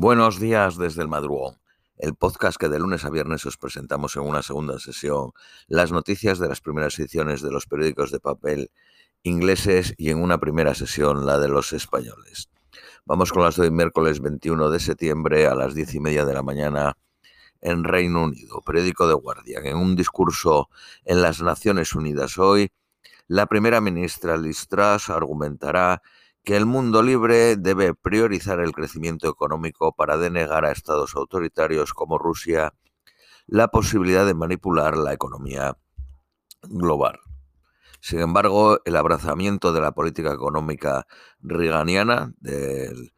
Buenos días desde el madrugón, el podcast que de lunes a viernes os presentamos en una segunda sesión las noticias de las primeras ediciones de los periódicos de papel ingleses y en una primera sesión la de los españoles. Vamos con las de hoy, miércoles 21 de septiembre a las 10:30 de la mañana en Reino Unido, periódico The Guardian. En un discurso en las Naciones Unidas hoy, la primera ministra Liz Truss argumentará que el mundo libre debe priorizar el crecimiento económico para denegar a estados autoritarios como Rusia la posibilidad de manipular la economía global. Sin embargo, el abrazamiento de la política económica reaganiana del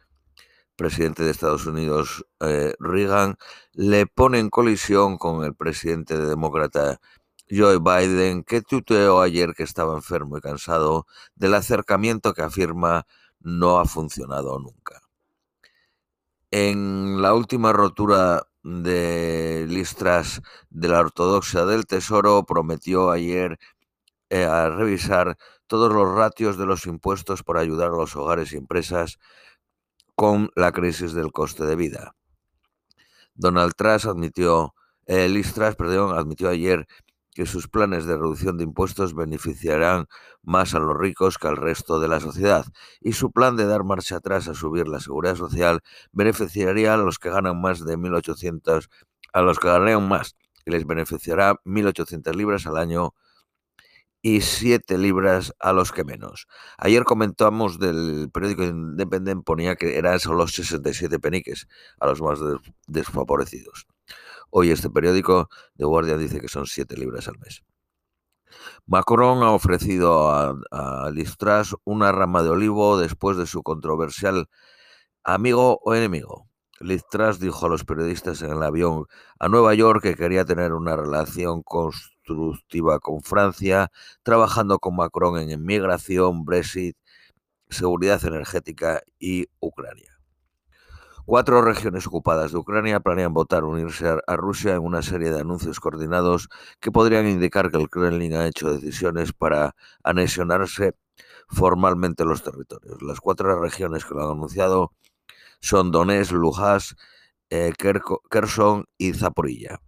presidente de Estados Unidos, Reagan, le pone en colisión con el presidente demócrata Joe Biden, que tuiteó ayer que estaba enfermo y cansado del acercamiento que afirma no ha funcionado nunca. En la última rotura de Liz Truss de la ortodoxia del Tesoro, prometió ayer a revisar todos los ratios de los impuestos para ayudar a los hogares y empresas con la crisis del coste de vida. Liz Truss admitió ayer que sus planes de reducción de impuestos beneficiarán más a los ricos que al resto de la sociedad, y su plan de dar marcha atrás a subir la seguridad social beneficiaría a los que ganan más de 1.800, a los que ganan más, y les beneficiará 1.800 libras al año y 7 libras a los que menos. Ayer comentamos del periódico Independent, ponía que eran solo 67 peniques a los más desfavorecidos. Hoy este periódico The Guardian dice que son 7 libras al mes. Macron ha ofrecido a Liz Truss una rama de olivo después de su controversial amigo o enemigo. Liz Truss dijo a los periodistas en el avión a Nueva York que quería tener una relación constructiva con Francia, trabajando con Macron en inmigración, Brexit, seguridad energética y Ucrania. 4 regiones ocupadas de Ucrania planean votar unirse a Rusia en una serie de anuncios coordinados que podrían indicar que el Kremlin ha hecho decisiones para anexionarse formalmente los territorios. Las 4 regiones que lo han anunciado son Donetsk, Luhansk, Kherson y Zaporizhzhia.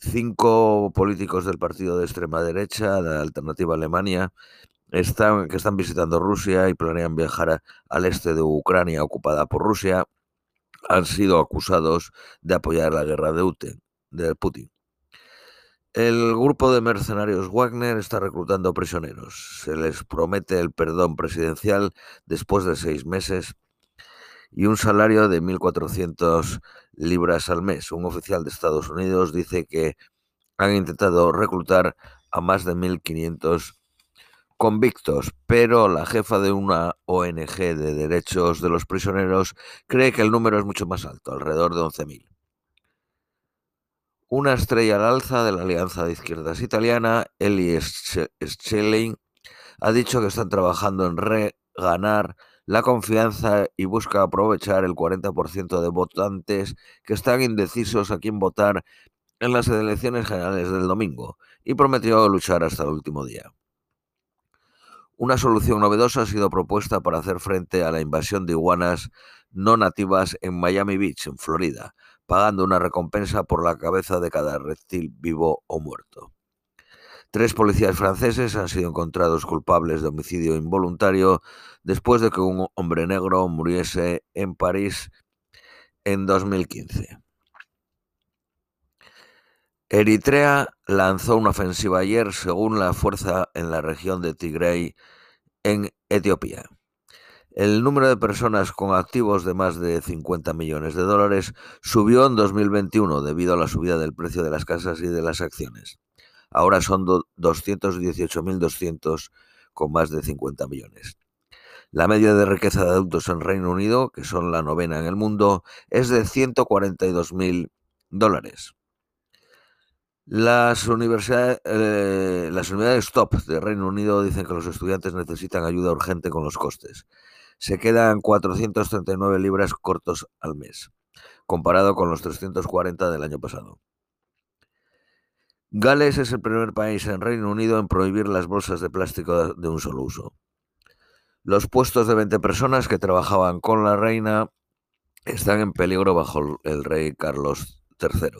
5 políticos del partido de extrema derecha, la Alternativa Alemania, que están visitando Rusia y planean viajar al este de Ucrania ocupada por Rusia, han sido acusados de apoyar la guerra de Putin. El grupo de mercenarios Wagner está reclutando prisioneros. Se les promete el perdón presidencial después de 6 meses y un salario de 1.400 libras al mes. Un oficial de Estados Unidos dice que han intentado reclutar a más de 1.500 convictos, pero la jefa de una ONG de derechos de los prisioneros cree que el número es mucho más alto, alrededor de 11.000. Una estrella al alza de la Alianza de Izquierdas Italiana, Eli Schelling, ha dicho que están trabajando en reganar la confianza y busca aprovechar el 40% de votantes que están indecisos a quién votar en las elecciones generales del domingo, y prometió luchar hasta el último día. Una solución novedosa ha sido propuesta para hacer frente a la invasión de iguanas no nativas en Miami Beach, en Florida, pagando una recompensa por la cabeza de cada reptil vivo o muerto. 3 policías franceses han sido encontrados culpables de homicidio involuntario después de que un hombre negro muriese en París en 2015. Eritrea lanzó una ofensiva ayer, según la fuerza en la región de Tigray, en Etiopía. El número de personas con activos de más de $50 millones subió en 2021 debido a la subida del precio de las casas y de las acciones. Ahora son 218.200 con más de 50 millones. La media de riqueza de adultos en Reino Unido, que son la 9ª en el mundo, es de $142.000. Las unidades top de Reino Unido dicen que los estudiantes necesitan ayuda urgente con los costes. Se quedan 439 libras cortos al mes, comparado con los 340 del año pasado. Gales es el primer país en Reino Unido en prohibir las bolsas de plástico de un solo uso. Los puestos de 20 personas que trabajaban con la reina están en peligro bajo el rey Carlos III.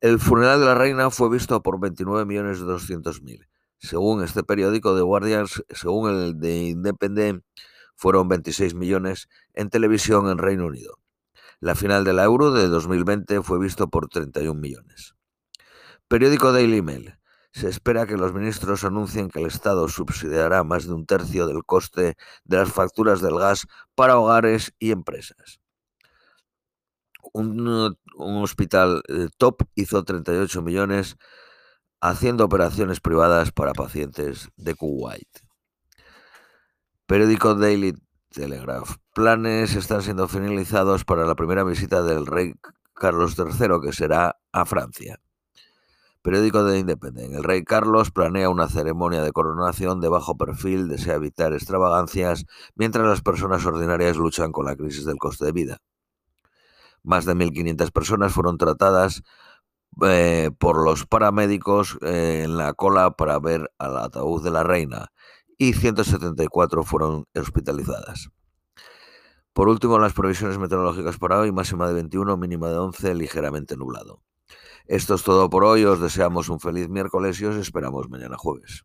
El funeral de la reina fue visto por 29.200.000. Según este periódico The Guardian, según el de Independent, fueron 26 millones en televisión en Reino Unido. La final de la Euro de 2020 fue visto por 31 millones. Periódico Daily Mail. Se espera que los ministros anuncien que el Estado subsidiará más de un tercio del coste de las facturas del gas para hogares y empresas. Un hospital top hizo 38 millones haciendo operaciones privadas para pacientes de Kuwait. Periódico Daily Telegraph. Planes están siendo finalizados para la primera visita del rey Carlos III, que será a Francia. Periódico de Independent. El rey Carlos planea una ceremonia de coronación de bajo perfil, desea evitar extravagancias mientras las personas ordinarias luchan con la crisis del coste de vida. Más de 1.500 personas fueron tratadas por los paramédicos en la cola para ver al ataúd de la reina y 174 fueron hospitalizadas. Por último, las previsiones meteorológicas para hoy: máxima de 21, mínima de 11, ligeramente nublado. Esto es todo por hoy, os deseamos un feliz miércoles y os esperamos mañana jueves.